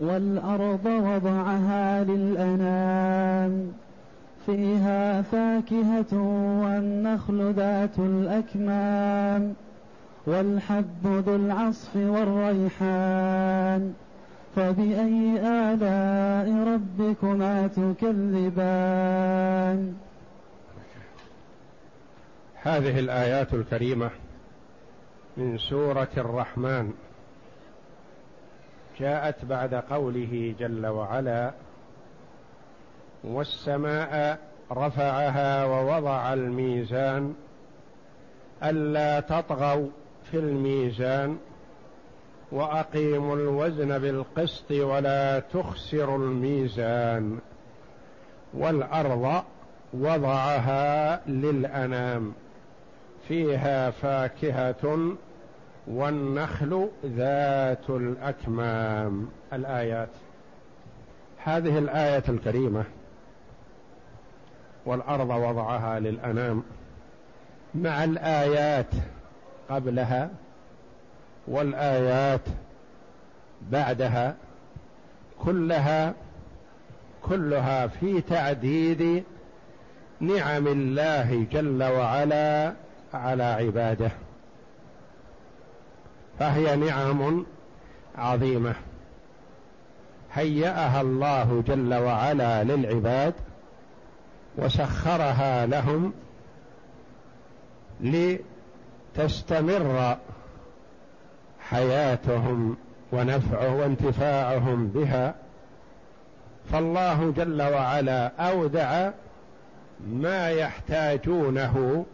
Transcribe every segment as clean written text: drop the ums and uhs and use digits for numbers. والأرض وضعها للأنام فيها فاكهة والنخل ذات الأكمام والحب ذو العصف والريحان فبأي آلاء ربكما تكذبان. هذه الآيات الكريمة من سورة الرحمن جاءت بعد قوله جل وعلا والسماء رفعها ووضع الميزان ألا تطغوا في الميزان وأقيموا الوزن بالقسط ولا تخسروا الميزان والأرض وضعها للأنام فيها فاكهة والنخل ذات الأكمام. الآيات هذه الآية الكريمة والأرض وضعها للأنام مع الآيات قبلها والآيات بعدها كلها في تعديد نعم الله جل وعلا على عباده، فهي نعم عظيمة هيأها الله جل وعلا للعباد وسخرها لهم لتستمر حياتهم ونفعه وانتفاعهم بها. فالله جل وعلا أودع ما يحتاجونه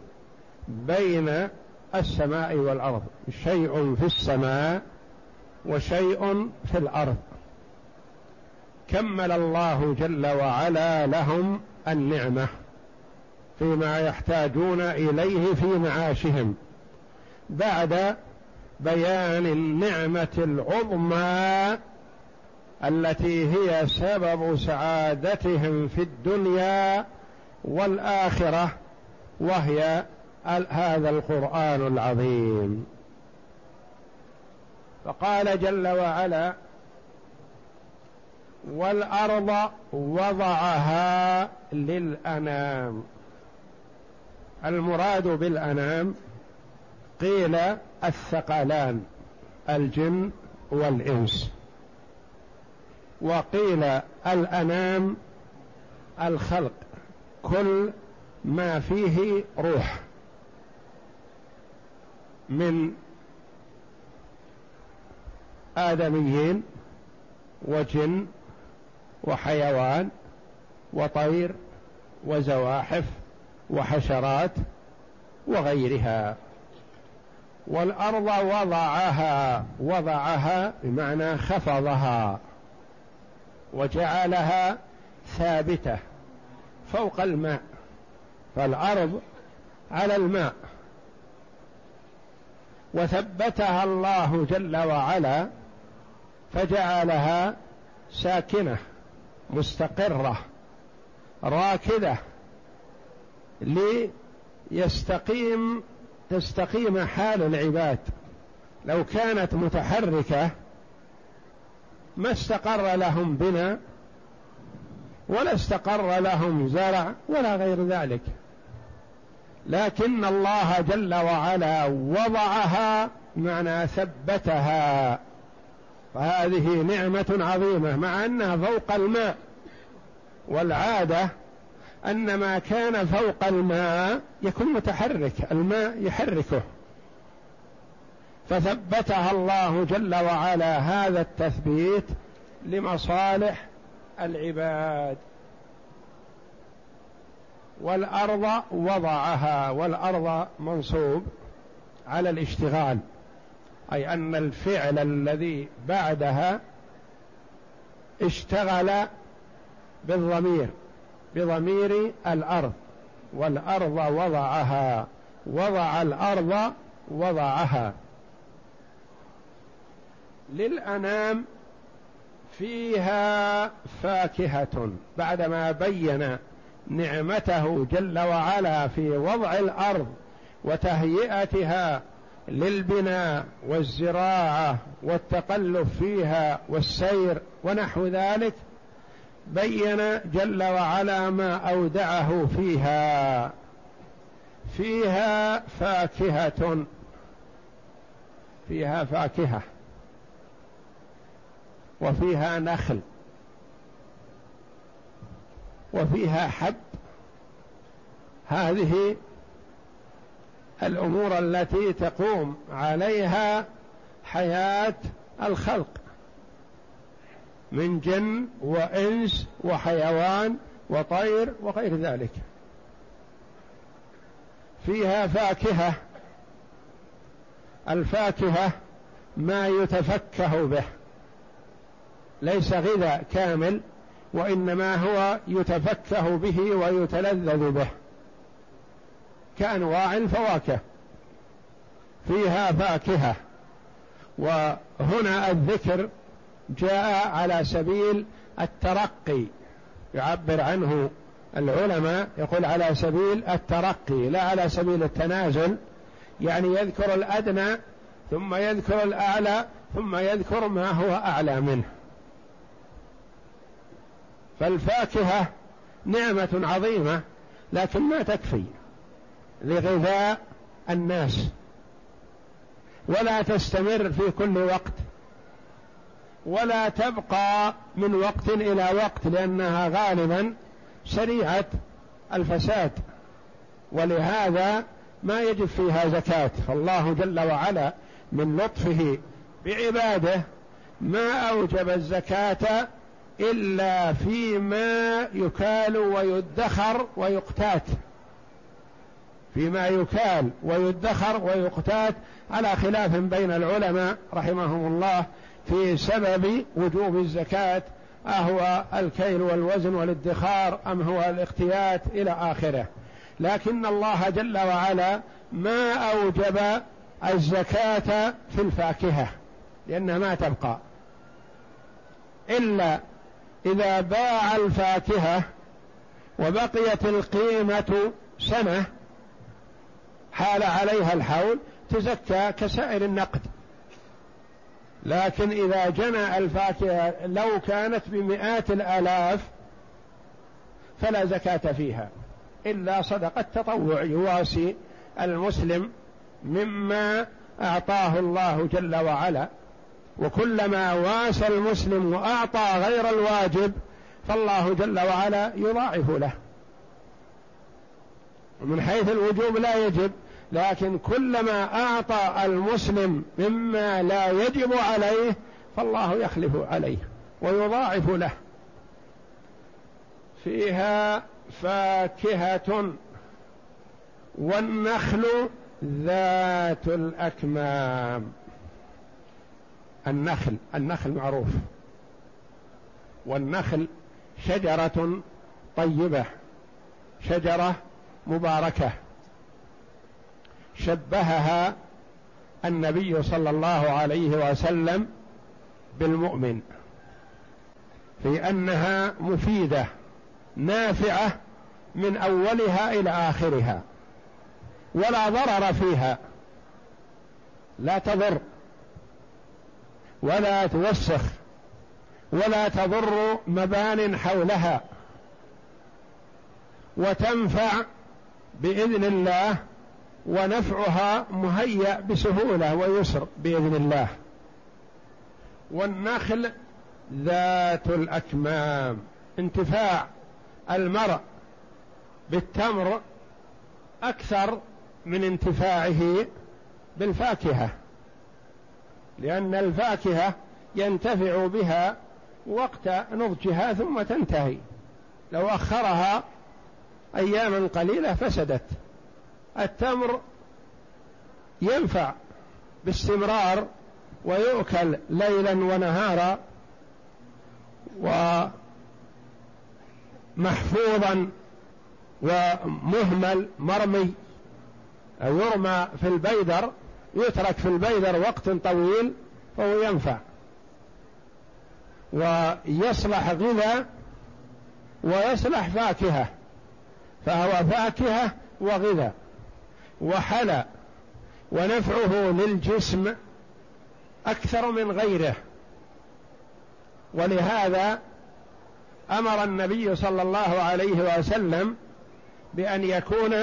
بين السماء والأرض، شيء في السماء وشيء في الأرض، كمل الله جل وعلا لهم النعمة فيما يحتاجون إليه في معاشهم بعد بيان النعمة العظمى التي هي سبب سعادتهم في الدنيا والآخرة، وهي هذا القرآن العظيم. فقال جل وعلا والأرض وضعها للأنام. المراد بالأنام قيل الثقلان الجن والإنس، وقيل الأنام الخلق كل ما فيه روح من آدميين وجن وحيوان وطير وزواحف وحشرات وغيرها. والأرض وضعها، وضعها بمعنى خفضها وجعلها ثابتة فوق الماء، فالأرض على الماء وثبتها الله جل وعلا فجعلها ساكنة مستقرة راكدة تستقيم حال العباد. لو كانت متحركة ما استقر لهم بنا ولا استقر لهم زرع ولا غير ذلك، لكن الله جل وعلا وضعها معنى ثبتها، فهذه نعمة عظيمة مع أنها فوق الماء. والعادة أن ما كان فوق الماء يكون متحرك، الماء يحركه، فثبتها الله جل وعلا هذا التثبيت لمصالح العباد. والأرض وضعها، والأرض منصوب على الاشتغال، أي أن الفعل الذي بعدها اشتغل بالضمير بضمير الأرض. والأرض وضعها، وضع الأرض وضعها للأنام فيها فاكهة. بعدما بين نعمته جل وعلا في وضع الأرض وتهيئتها للبناء والزراعة والتقلب فيها والسير ونحو ذلك، بين جل وعلا ما أودعه فيها. فيها فاكهة، فيها فاكهة وفيها نخل وفيها حب، هذه الأمور التي تقوم عليها حياة الخلق من جن وإنس وحيوان وطير وغير ذلك. فيها فاكهة، الفاكهة ما يتفكه به، ليس غذاء كامل، وإنما هو يتفكه به ويتلذذ به كأنواع الفواكه. فيها فاكهة، وهنا الذكر جاء على سبيل الترقي، يعبر عنه العلماء يقول على سبيل الترقي لا على سبيل التنازل، يعني يذكر الأدنى ثم يذكر الأعلى ثم يذكر ما هو أعلى منه. فالفاكهة نعمة عظيمة لكن ما تكفي لغذاء الناس، ولا تستمر في كل وقت، ولا تبقى من وقت إلى وقت، لأنها غالبا سريعة الفساد، ولهذا ما يجب فيها زكاة. فالله جل وعلا من لطفه بعباده ما أوجب الزكاة إلا فيما يكال ويدخر ويقتات، فيما يكال ويدخر ويقتات، على خلاف بين العلماء رحمهم الله في سبب وجوب الزكاة، أهو الكيل والوزن والادخار أم هو الاقتيات إلى آخره. لكن الله جل وعلا ما أوجب الزكاة في الفاكهة لأنها ما تبقى، إلا إذا باع الفاكهة وبقيت القيمة سنة حال عليها الحول تزكى كسائر النقد. لكن إذا جنى الفاكهة لو كانت بمئات الآلاف فلا زكاة فيها إلا صدقة تطوع يواسي المسلم مما أعطاه الله جل وعلا، وكلما واسى المسلم وأعطى غير الواجب فالله جل وعلا يضاعف له. من حيث الوجوب لا يجب، لكن كلما أعطى المسلم مما لا يجب عليه فالله يخلف عليه ويضاعف له. فيها فاكهة والنخل ذات الأكمام، النخل معروف، والنخل شجرة طيبة، شجرة مباركة، شبهها النبي صلى الله عليه وسلم بالمؤمن في أنها مفيدة نافعة من أولها إلى آخرها، ولا ضرر فيها، لا تضر ولا توسخ ولا تضر مبان حولها، وتنفع بإذن الله، ونفعها مهيأ بسهولة ويسر بإذن الله. والنخل ذات الأكمام، انتفاع المرء بالتمر أكثر من انتفاعه بالفاكهة، لأن الفاكهة ينتفع بها وقت نضجها ثم تنتهي، لو أخرها أياما قليلة فسدت. التمر ينفع باستمرار ويؤكل ليلا ونهارا ومحفوظا ومهمل مرمي، يرمى في البيدر، يترك في البيدر وقت طويل فهو ينفع ويصلح غذاء ويصلح فاكهة، فهو فاكهة وغذاء وحلا، ونفعه للجسم أكثر من غيره، ولهذا أمر النبي صلى الله عليه وسلم بأن يكون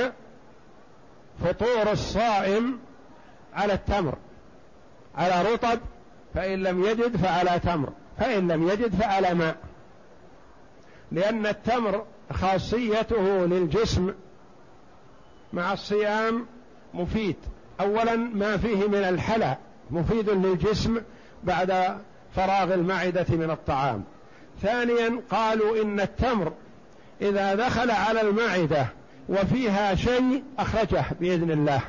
فطور الصائم على التمر، على رطب، فإن لم يجد فعلى تمر، فإن لم يجد فعلى ماء، لأن التمر خاصيته للجسم مع الصيام مفيد. أولا ما فيه من الحلى مفيد للجسم بعد فراغ المعدة من الطعام. ثانيا قالوا إن التمر إذا دخل على المعدة وفيها شيء أخرجه بإذن الله،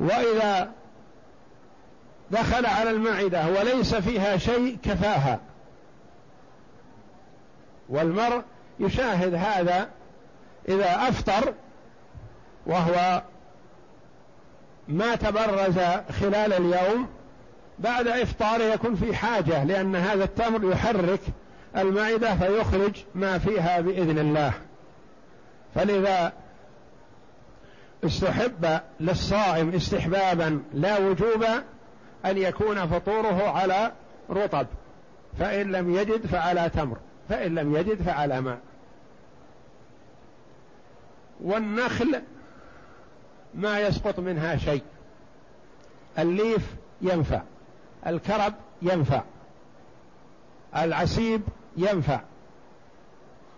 وإذا دخل على المعدة وليس فيها شيء كفاها. والمرء يشاهد هذا إذا أفطر وهو ما تبرز خلال اليوم، بعد إفطاره يكون في حاجة، لأن هذا التمر يحرك المعدة فيخرج ما فيها بإذن الله. فلذا استحب للصائم استحبابا لا وجوبا أن يكون فطوره على رطب، فإن لم يجد فعلى تمر، فإن لم يجد فعلى ماء. والنخل ما يسقط منها شيء، الليف ينفع، الكرب ينفع، العسيب ينفع،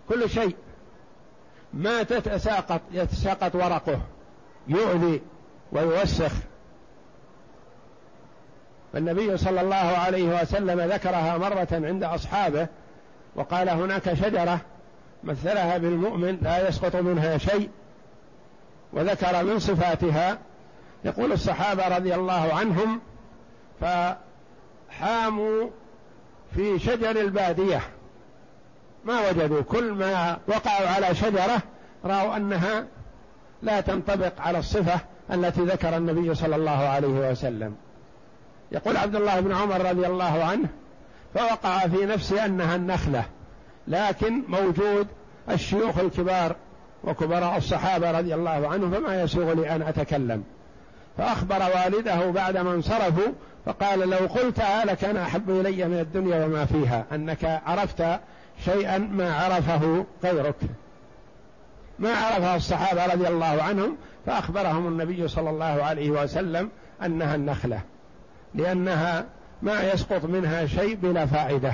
كل شيء ما تتساقط يتساقط ورقه يؤذي ويوسخ. فالنبي صلى الله عليه وسلم ذكرها مرة عند أصحابه وقال هناك شجرة مثلها بالمؤمن لا يسقط منها شيء، وذكر من صفاتها. يقول الصحابة رضي الله عنهم فحاموا في شجر البادية ما وجدوا، كل ما وقعوا على شجرة رأوا أنها لا تنطبق على الصفة التي ذكر النبي صلى الله عليه وسلم. يقول عبد الله بن عمر رضي الله عنه فوقع في نفسي أنها النخلة، لكن موجود الشيوخ الكبار وكبراء الصحابة رضي الله عنهم فما يسوغ لي أن أتكلم. فأخبر والده بعدما انصرفوا فقال لو قلتها لكان أحب إلي من الدنيا وما فيها، أنك عرفت شيئا ما عرفه غيرك، ما عرفها الصحابة رضي الله عنهم. فأخبرهم النبي صلى الله عليه وسلم أنها النخلة، لأنها ما يسقط منها شيء بلا فائدة،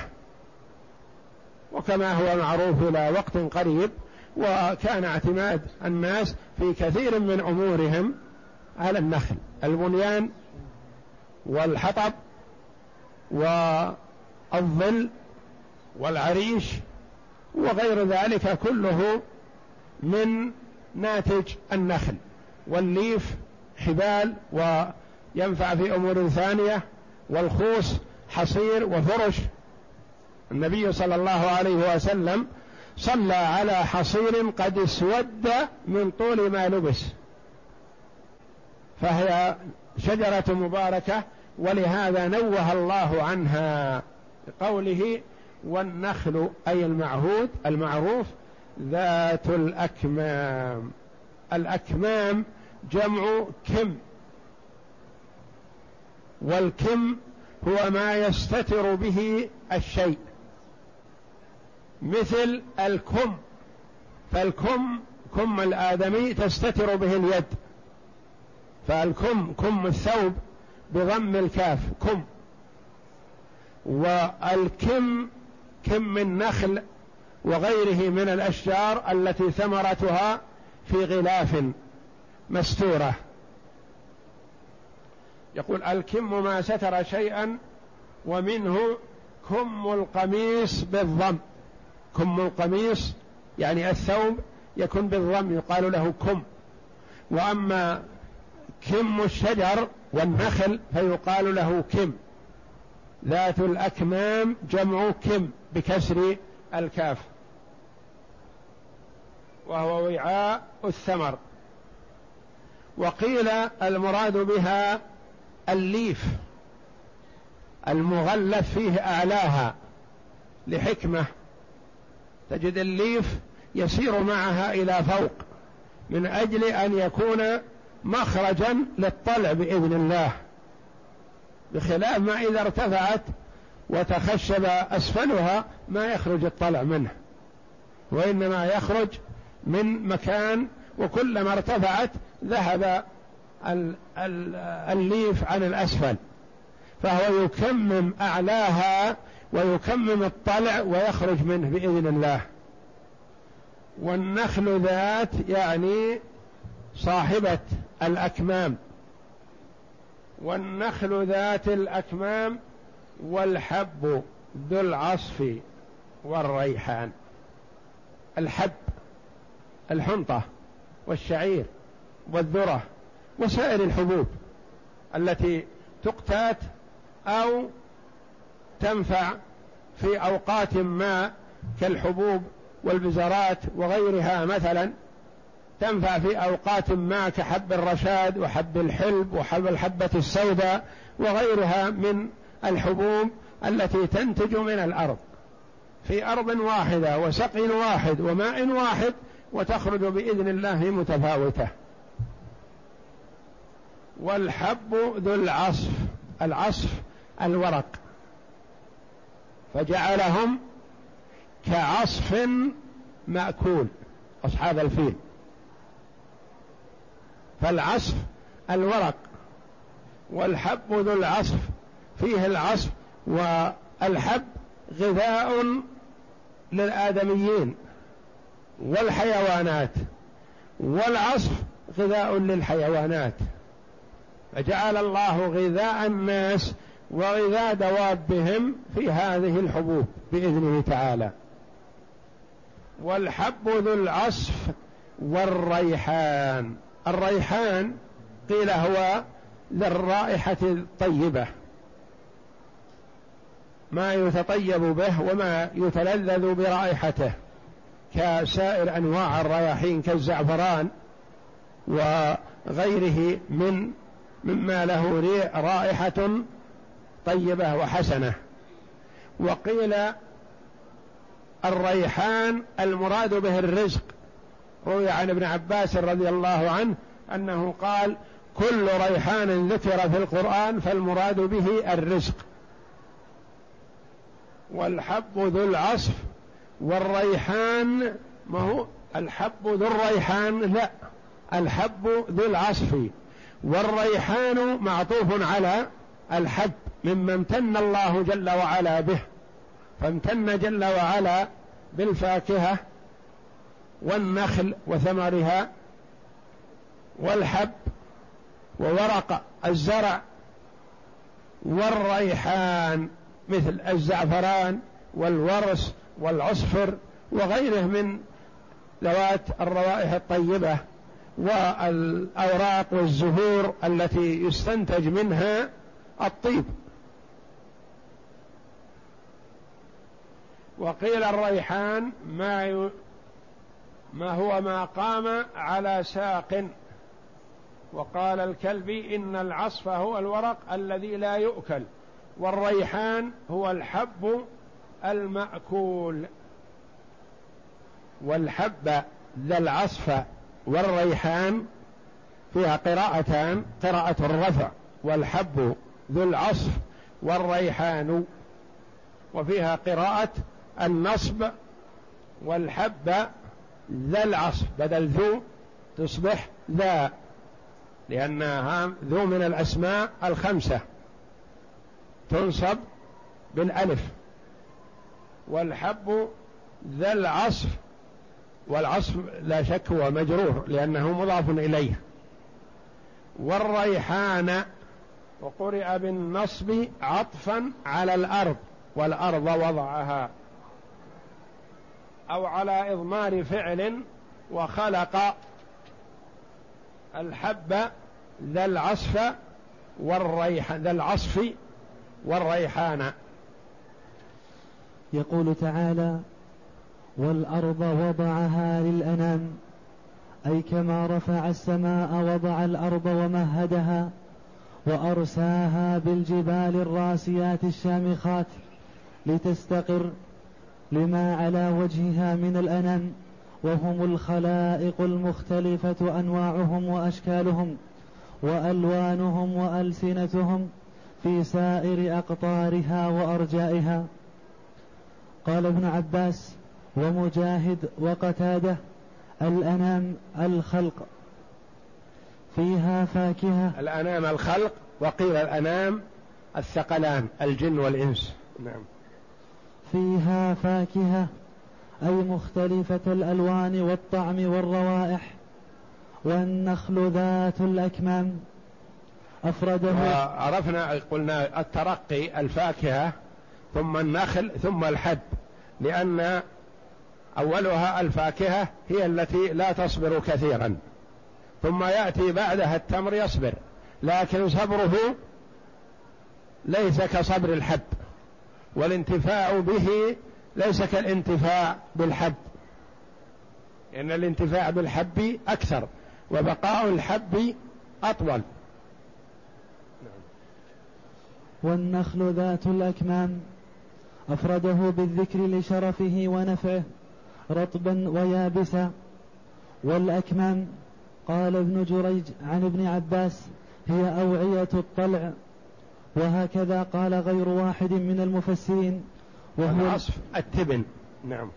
وكما هو معروف إلى وقت قريب. وكان اعتماد الناس في كثير من أمورهم على النخل، البنيان والحطب والظل والعريش وغير ذلك، كله من ناتج النخل. والليف حبال وينفع في أمور ثانية، والخوص حصير وفرش. النبي صلى الله عليه وسلم صلى على حصير قد اسود من طول ما لبس، فهي شجرة مباركة، ولهذا نوه الله عنها بقوله والنخل أي المعهود المعروف ذات الأكمام. الأكمام جمع كم، والكم هو ما يستتر به الشيء مثل الكم، فالكم كم الآدمي تستتر به اليد، فالكم كم الثوب بضم الكاف كم. والكم كم النخل وغيره من الأشجار التي ثمرتها في غلاف مستورة. يقول الكم ما ستر شيئا، ومنه كم القميص بالضم، كم القميص يعني الثوب يكون بالضم يقال له كم. وأما كم الشجر والنخل فيقال له كم. ذات الأكمام جمع كم بكسر الكاف، وهو وعاء الثمر. وقيل المراد بها الليف المغلف فيه أعلاها، لحكمة تجد الليف يسير معها إلى فوق من أجل أن يكون مخرجا للطلع بإذن الله، بخلاف ما إذا ارتفعت وتخشب أسفلها ما يخرج الطلع منه، وإنما يخرج من مكان، وكلما ارتفعت ذهب الليف عن الأسفل، فهو يكمم أعلاها ويكمم الطلع ويخرج منه بإذن الله. والنخل ذات يعني صاحبة الأكمام، والنخل ذات الأكمام، والحب ذو العصف والريحان. الحب الحنطة والشعير والذرة وسائر الحبوب التي تقتات أو تنفع في أوقات ما، كالحبوب والبزرات وغيرها مثلا، تنفع في أوقات ما كحب الرشاد وحب الحلب وحب الحبة السوداء وغيرها من الحبوب التي تنتج من الأرض في أرض واحدة وسقي واحد وماء واحد، وتخرج بإذن الله متفاوتة. والحب ذو العصف، العصف الورق، فجعلهم كعصف مأكول أصحاب الفيل. فالعصف الورق، والحب ذو العصف فيه العصف والحب غذاء للآدميين والحيوانات، والعصف غذاء للحيوانات، فجعل الله غذاء الناس وغذاء دوابهم في هذه الحبوب بإذنه تعالى. والحب ذو العصف والريحان، الريحان قيل هو للرائحة الطيبة، ما يتطيب به وما يتلذذ برائحته كسائر أنواع الرياحين كالزعفران وغيره مما له رائحة طيبة وحسنة. وقيل الريحان المراد به الرزق، روي عن ابن عباس رضي الله عنه أنه قال: كل ريحان ذكر في القرآن فالمراد به الرزق. والحب ذو العصف والريحان، ما هو الحب ذو الريحان؟ لا، الحب ذو العصف. والريحان معطوف على الحب مما امتن الله جل وعلا به، فامتن جل وعلا بالفاكهة والنخل وثمرها والحب وورق الزرع، والريحان مثل الزعفران والورس والعصفر وغيره من ذوات الروائح الطيبة، والأوراق والزهور التي يستنتج منها الطيب. وقيل الريحان ما هو ما قام على ساق. وقال الكلبي: إن العصف هو الورق الذي لا يؤكل، والريحان هو الحب المأكول. والحب ذا العصف والريحان فيها قراءتان، قراءة الرفع: والحب ذو العصف والريحان، وفيها قراءة النصب: والحب ذا العصف، بدل ذو تصبح ذا، لأنها ذو من الأسماء الخمسة تنصب بالألف. والحب ذا العصف، والعصف لا شك هو مجرور لأنه مضاف إليه. والريحان وقرئ بالنصب عطفا على الأرض، والأرض وضعها، أو على إضمار فعل وخلق. الحب ذا العصف والريحان. يقول تعالى: والأرض وضعها للأنام، أي كما رفع السماء وضع الأرض ومهدها وأرساها بالجبال الراسيات الشامخات لتستقر، لما على وجهها من الأنام، وهم الخلائق المختلفة أنواعهم وأشكالهم وألوانهم وألسنتهم، في سائر أقطارها وأرجائها. قال ابن عباس ومجاهد وقتادة الأنام الخلق فيها فاكهة. الأنام الخلق وقيل الأنام الثقلان الجن والإنس. نعم. فيها فاكهة أي مختلفة الألوان والطعم والروائح، والنخل ذات الأكمام أفرده. وعرفنا قلنا الترقي الفاكهة ثم النخل ثم الحب، لأن أولها الفاكهة هي التي لا تصبر كثيرا، ثم يأتي بعدها التمر يصبر، لكن صبره ليس كصبر الحب، والانتفاع به ليس كالانتفاع بالحب، إن الانتفاع بالحب أكثر وبقاء الحب أطول. والنخل ذات الأكمام أفرده بالذكر لشرفه ونفعه رطبا ويابسا. والأكمام قال ابن جريج عن ابن عباس هي أوعية الطلع، وهكذا قال غير واحد من المفسرين، وهو عصف التبن. نعم.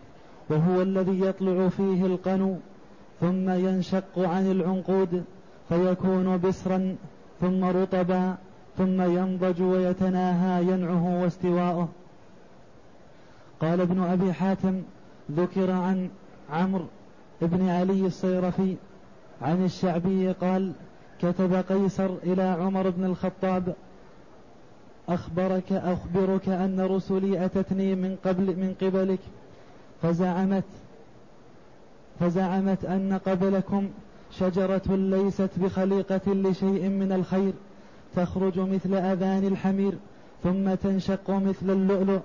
وهو الذي يطلع فيه القنو ثم ينشق عن العنقود فيكون بسرا ثم رطبا ثم ينضج ويتناهى ينعه واستواؤه. قال ابن أبي حاتم ذكر عن عمرو بن علي الصيرفي عن الشعبي قال كتب قيصر إلى عمر بن الخطاب أخبرك أن رسلي أتتني من قبلك فزعمت أن قبلكم شجرة ليست بخليقة لشيء من الخير، تخرج مثل أذان الحمير ثم تنشق مثل اللؤلؤ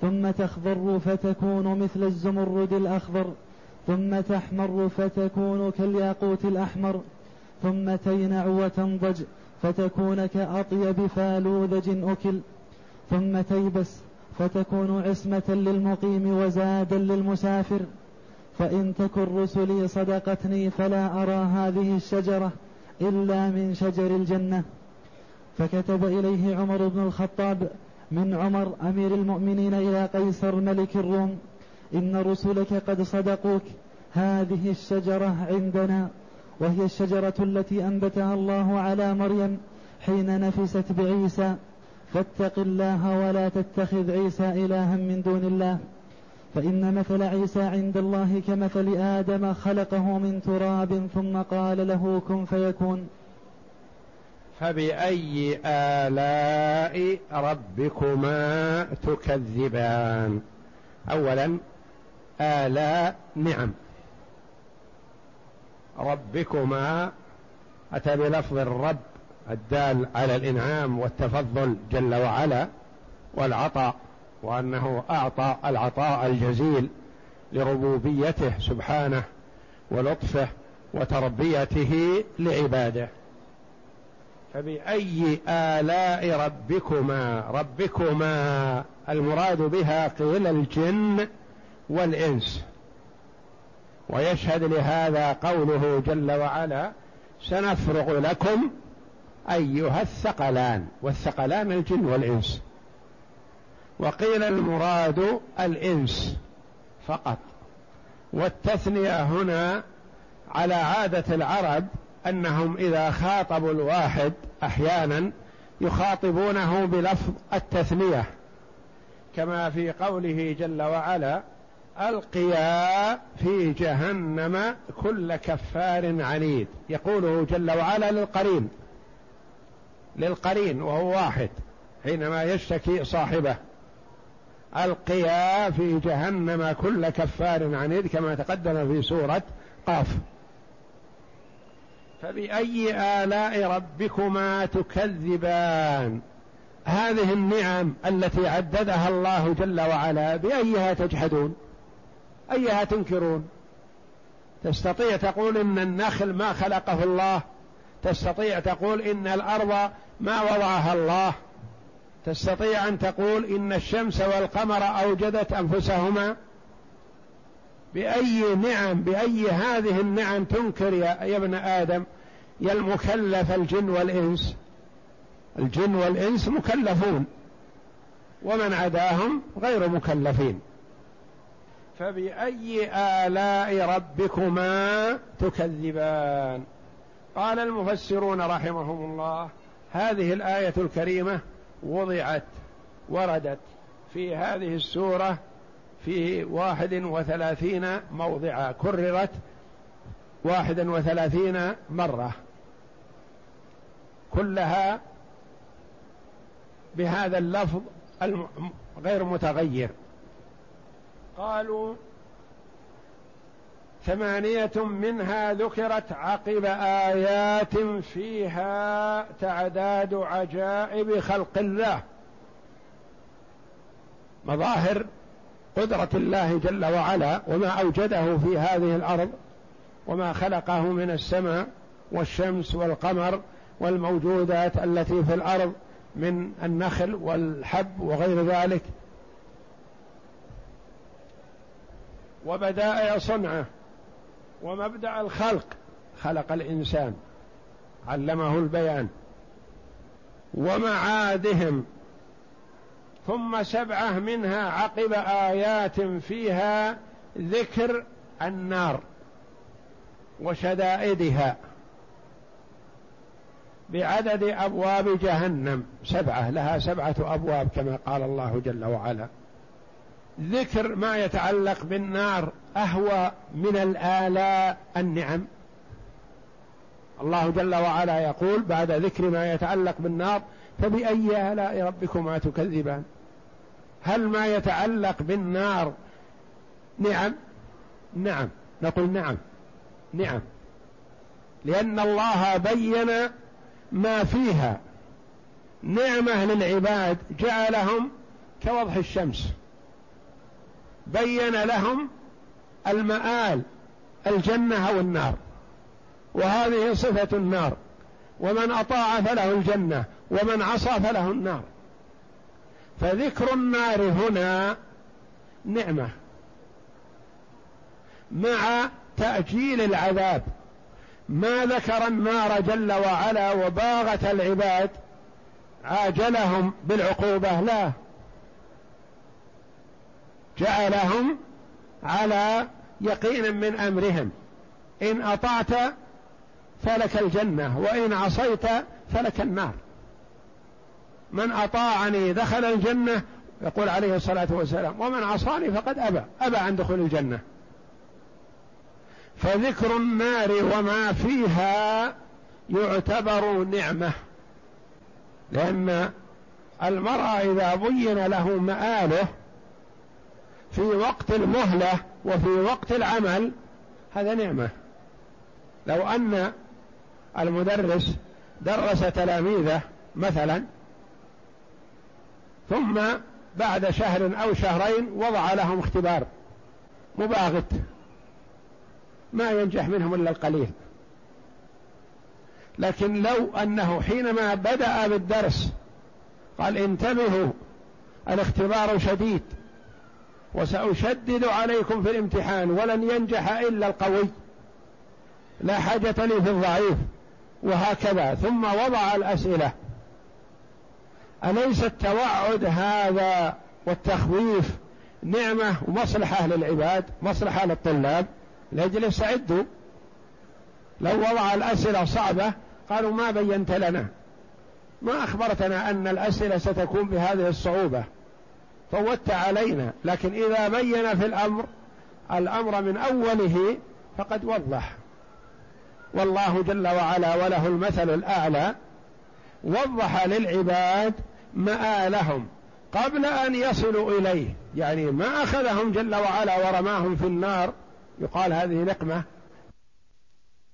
ثم تخضر فتكون مثل الزمرد الأخضر ثم تحمر فتكون كالياقوت الأحمر ثم تينع وتنضج فتكون كأطيب فالوذج أكل ثم تيبس فتكون عصمة للمقيم وزادا للمسافر. فإن تكن رسلي صدقتني فلا أرى هذه الشجرة إلا من شجر الجنة. فكتب إليه عمر بن الخطاب من عمر أمير المؤمنين إلى قيصر ملك الروم إن رسلك قد صدقوك، هذه الشجرة عندنا وهي الشجرة التي أنبتها الله على مريم حين نفست بعيسى، فاتق الله ولا تتخذ عيسى إلها من دون الله، فإن مثل عيسى عند الله كمثل آدم خلقه من تراب ثم قال له كن فيكون. فبأي آلاء ربكما تكذبان؟ أولا آلاء نعم، ربكما أتى بلفظ الرب الدال على الإنعام والتفضل جل وعلا والعطاء، وأنه أعطى العطاء الجزيل لربوبيته سبحانه ولطفه وتربيته لعباده. فبأي آلاء ربكما، ربكما المراد بها قيل الجن والإنس، ويشهد لهذا قوله جل وعلا سنفرغ لكم أيها الثقلان، والثقلان الجن والإنس، وقيل المراد الإنس فقط. والتثنية هنا على عادة العرب أنهم إذا خاطبوا الواحد أحيانا يخاطبونه بلفظ التثنية، كما في قوله جل وعلا ألقيا في جهنم كل كفار عنيد، يقوله جل وعلا للقرين وهو واحد حينما يشتكي صاحبه، ألقيا في جهنم كل كفار عنيد كما تقدم في سورة قاف. فبأي آلاء ربكما تكذبان، هذه النعم التي عددها الله جل وعلا بأيها تجحدون؟ أيها تنكرون؟ تستطيع تقول إن النخل ما خلقه الله، تستطيع تقول إن الأرض ما وضعها الله، تستطيع أن تقول إن الشمس والقمر أوجدت أنفسهما. بأي نعم، بأي هذه النعم تنكر يا ابن آدم يا المكلف الجن والإنس؟ الجن والإنس مكلفون ومن عداهم غير مكلفين. فبأي آلاء ربكما تكذبان؟ قال المفسرون رحمهم الله هذه الآية الكريمة وضعت وردت في هذه السورة في 31 موضعا، كررت 31 مرة كلها بهذا اللفظ غير متغير. قالوا 8 منها ذكرت عقب آيات فيها تعداد عجائب خلق الله، مظاهر قدرة الله جل وعلا وما أوجده في هذه الأرض وما خلقه من السماء والشمس والقمر والموجودات التي في الأرض من النخل والحب وغير ذلك وبدائع صنعه ومبدأ الخلق، خلق الإنسان علمه البيان، ومعادهم. ثم 7 منها عقب آيات فيها ذكر النار وشدائدها بعدد أبواب جهنم 7، لها 7 أبواب كما قال الله جل وعلا. ذكر ما يتعلق بالنار أهوى من الآلاء النعم. الله جل وعلا يقول بعد ذكر ما يتعلق بالنار فبأي آلاء ربكما تكذبان؟ هل ما يتعلق بالنار نعم؟ نعم، نقول نعم نعم، لأن الله بين ما فيها نعمة للعباد، جعلهم كوضح الشمس، بين لهم المآل الجنة أو النار، وهذه صفة النار، ومن أطاع فله الجنة ومن عصى فله النار. فذكر النار هنا نعمة مع تأجيل العذاب. ما ذكر النار جل وعلا وباغت العباد عاجلهم بالعقوبة، لا، جعلهم على يقين من أمرهم، إن أطعت فلك الجنة وإن عصيت فلك النار، من أطاعني دخل الجنة يقول عليه الصلاة والسلام، ومن عصاني فقد أبى عن دخول الجنة. فذكر النار وما فيها يعتبر نعمة، لأن المرء إذا بين له مآله في وقت المهلة وفي وقت العمل هذا نعمة. لو أن المدرس درس تلاميذه مثلا ثم بعد شهر أو شهرين وضع لهم اختبار مباغت ما ينجح منهم إلا القليل، لكن لو أنه حينما بدأ بالدرس قال انتبهوا الاختبار شديد وسأشدد عليكم في الامتحان ولن ينجح إلا القوي، لا حاجة لي في الضعيف، وهكذا، ثم وضع الأسئلة، أليس التوعد هذا والتخويف نعمة ومصلحة للعباد، مصلحة للطلاب؟ لأجل استعدوا. لو وضع الأسئلة صعبة قالوا ما بينت لنا، ما أخبرتنا أن الأسئلة ستكون بهذه الصعوبة، فوت علينا. لكن إذا بين في الأمر من أوله فقد وضح. والله جل وعلا وله المثل الأعلى وضح للعباد مآلهم قبل أن يصلوا إليه، يعني ما أخذهم جل وعلا ورماهم في النار يقال هذه نقمة،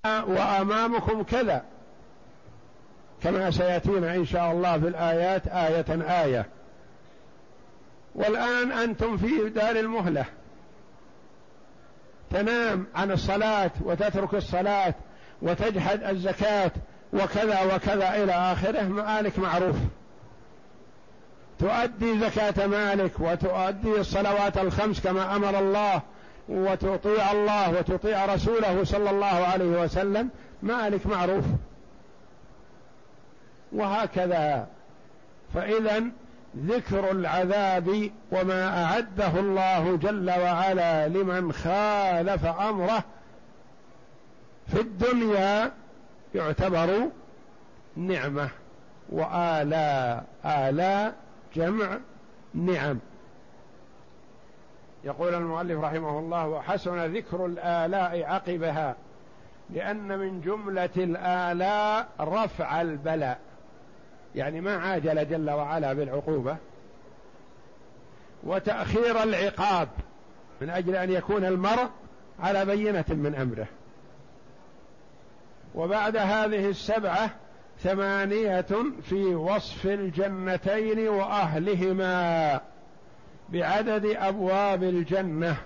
وأمامكم كذا، كما سيأتينا إن شاء الله في الآيات آية آية. والآن أنتم في دار المهلة، تنام عن الصلاة وتترك الصلاة وتجحد الزكاة وكذا وكذا إلى آخره، مآلك معروف، تؤدي زكاة مالك وتؤدي الصلوات الخمس كما أمر الله وتطيع الله وتطيع رسوله صلى الله عليه وسلم، مآلك معروف. وهكذا فإذا ذكر العذاب وما أعده الله جل وعلا لمن خالف أمره في الدنيا يعتبر نعمة. وآلاء، آلاء جمع نعم. يقول المؤلف رحمه الله: وحسن ذكر الآلاء عقبها، لأن من جملة الآلاء رفع البلاء، يعني ما عاجل جل وعلا بالعقوبة، وتأخير العقاب من أجل أن يكون المرء على بينة من أمره. وبعد هذه السبعة 8 في وصف الجنتين وأهلهما بعدد أبواب الجنة،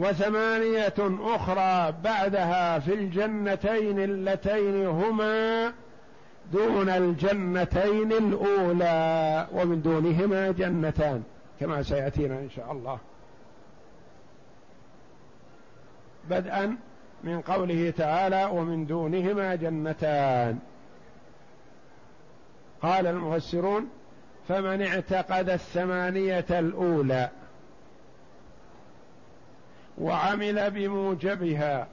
و8 أخرى بعدها في الجنتين اللتين هما دون الجنتين الأولى، ومن دونهما جنتان كما سيأتينا إن شاء الله. بدءا من قوله تعالى: ومن دونهما جنتان. قال المفسرون: فمن اعتقد 8 الأولى وعمل بموجبها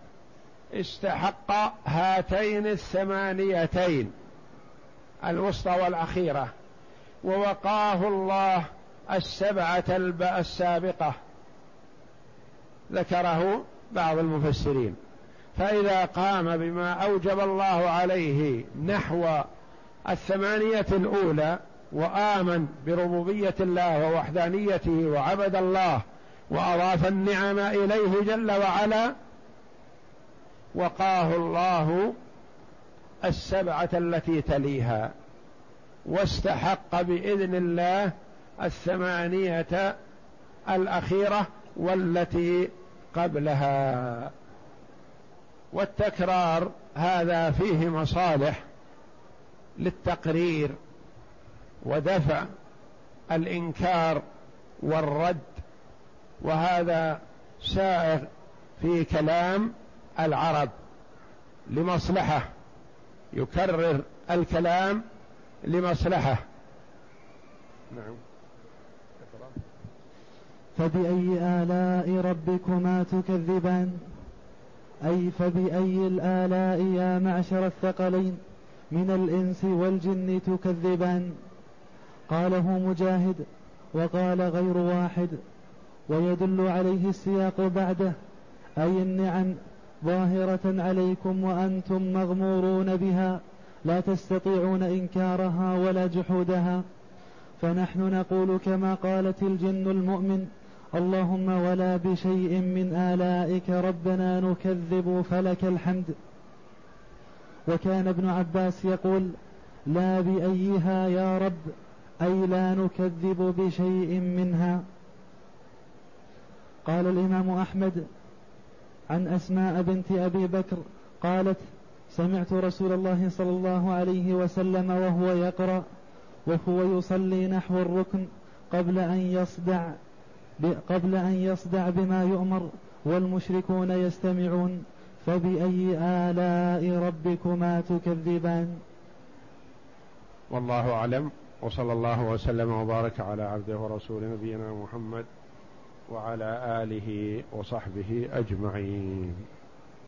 استحق هاتين 8 الوسطى والأخيرة، ووقاه الله 7 السابقة، ذكره بعض المفسرين. فإذا قام بما أوجب الله عليه نحو 8 الأولى وآمن بربوبية الله ووحدانيته وعبد الله وأضاف النعم إليه جل وعلا، وقاه الله 7 التي تليها، واستحق بإذن الله 8 الأخيرة والتي قبلها. والتكرار هذا فيه مصالح للتقرير ودفع الإنكار والرد، وهذا سائغ في كلام العرب لمصلحة، يكرر الكلام لمصلحة. نعم. فبأي آلاء ربكما تكذبان، أي فبأي الآلاء يا معشر الثقلين من الإنس والجن تكذبان؟ قاله مجاهد وقال غير واحد، ويدل عليه السياق بعده، أي النعم ظاهرة عليكم وأنتم مغمورون بها لا تستطيعون إنكارها ولا جحودها. فنحن نقول كما قالت الجن المؤمن: اللهم ولا بشيء من آلائك ربنا نكذب فلك الحمد. وكان ابن عباس يقول: لا بأيها يا رب، أي لا نكذب بشيء منها. قال الإمام أحمد عن أسماء بنت أبي بكر قالت: سمعت رسول الله صلى الله عليه وسلم وهو يقرأ وهو يصلي نحو الركن قبل أن يصدع بما يؤمر والمشركون يستمعون، فبأي آلاء ربكما تكذبان؟ والله أعلم، وصلى الله وسلم وبارك على عبده ورسوله نبينا محمد وعلى آله وصحبه أجمعين.